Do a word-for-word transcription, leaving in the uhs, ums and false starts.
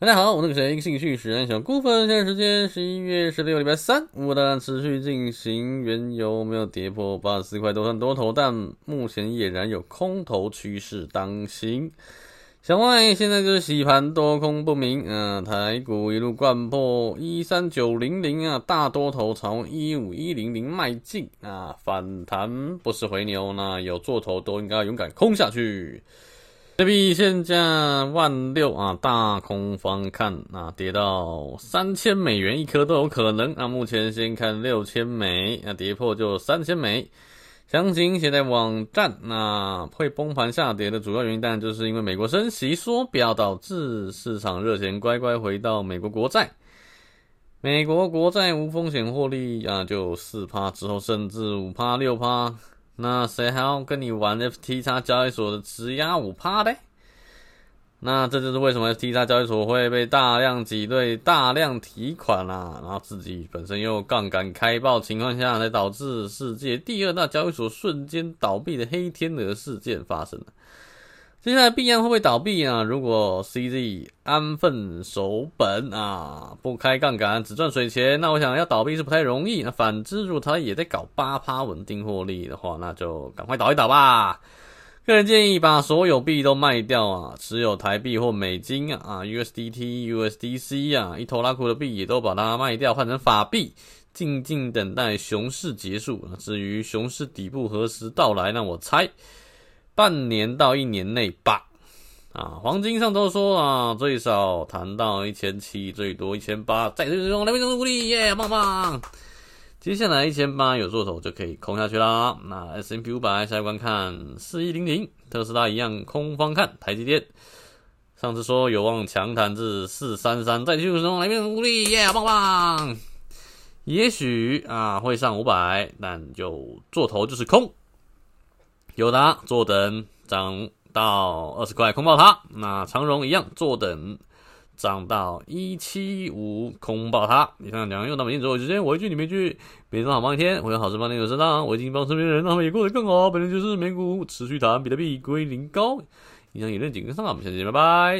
大家好，我那个谁兴趣使然小股份，现在时间十一月十六礼拜三，我当然持续进行，原油没有跌破八十四块多算多头，但目前俨然有空头趋势，当心。小外现在就是洗盘多空不明，呃、台股一路灌破一三九零零啊，大多头朝一五一零零迈进啊，反弹不是回牛，那有做头都应该勇敢空下去。台币现价万六啊，大空方看啊，跌到三千美元一颗都有可能啊。目前先看六千美啊，跌破就三千美。详情写在网站。那、啊、会崩盘下跌的主要原因，当然就是因为美国升息缩表，导致市场热钱乖乖回到美国国债。美国国债无风险获利啊，就 百分之四 之后，甚至 百分之五、百分之六。那谁还要跟你玩 F T X 交易所的质押 百分之五 嘞？那这就是为什么 F T X 交易所会被大量挤兑、大量提款啦、啊，然后自己本身又杠杆开爆情况下，才导致世界第二大交易所瞬间倒闭的黑天鹅事件发生了。接下来币安会不会倒闭啊？如果 C Z 安分守本啊，不开杠杆，只赚水钱，那我想要倒闭是不太容易。那反之，如果他也在搞 百分之八 稳定获利的话，那就赶快倒一倒吧。个人建议把所有币都卖掉啊，持有台币或美金啊 ，U S D T、U S D C 啊，一头拉苦的币也都把它卖掉，换成法币，静静等待熊市结束。至于熊市底部何时到来，那我猜半年到一年内吧，啊，黄金上周说啊，最少谈到一千七百，最多一千八百，再最终来杯中鼓励耶，棒棒！接下来一千八百有做头就可以空下去啦。那 S M P 五百 下一关看四一零零，特斯拉一样空方看，台积电上次说有望强弹至四三三，再最终来杯中鼓励耶，棒棒！也许啊会上五百，但就做头就是空。友达坐等涨到二十块空爆它，那长荣一样坐等涨到一七五空爆它。以上两个用到每天左右时间，我一句你没句，每天好忙一天，我有好事帮你有事当，我已经帮身边人让他们也过得更好。本人就是美股持续谈，比特币归零高。以上言论仅供参考，我们下期见，拜拜。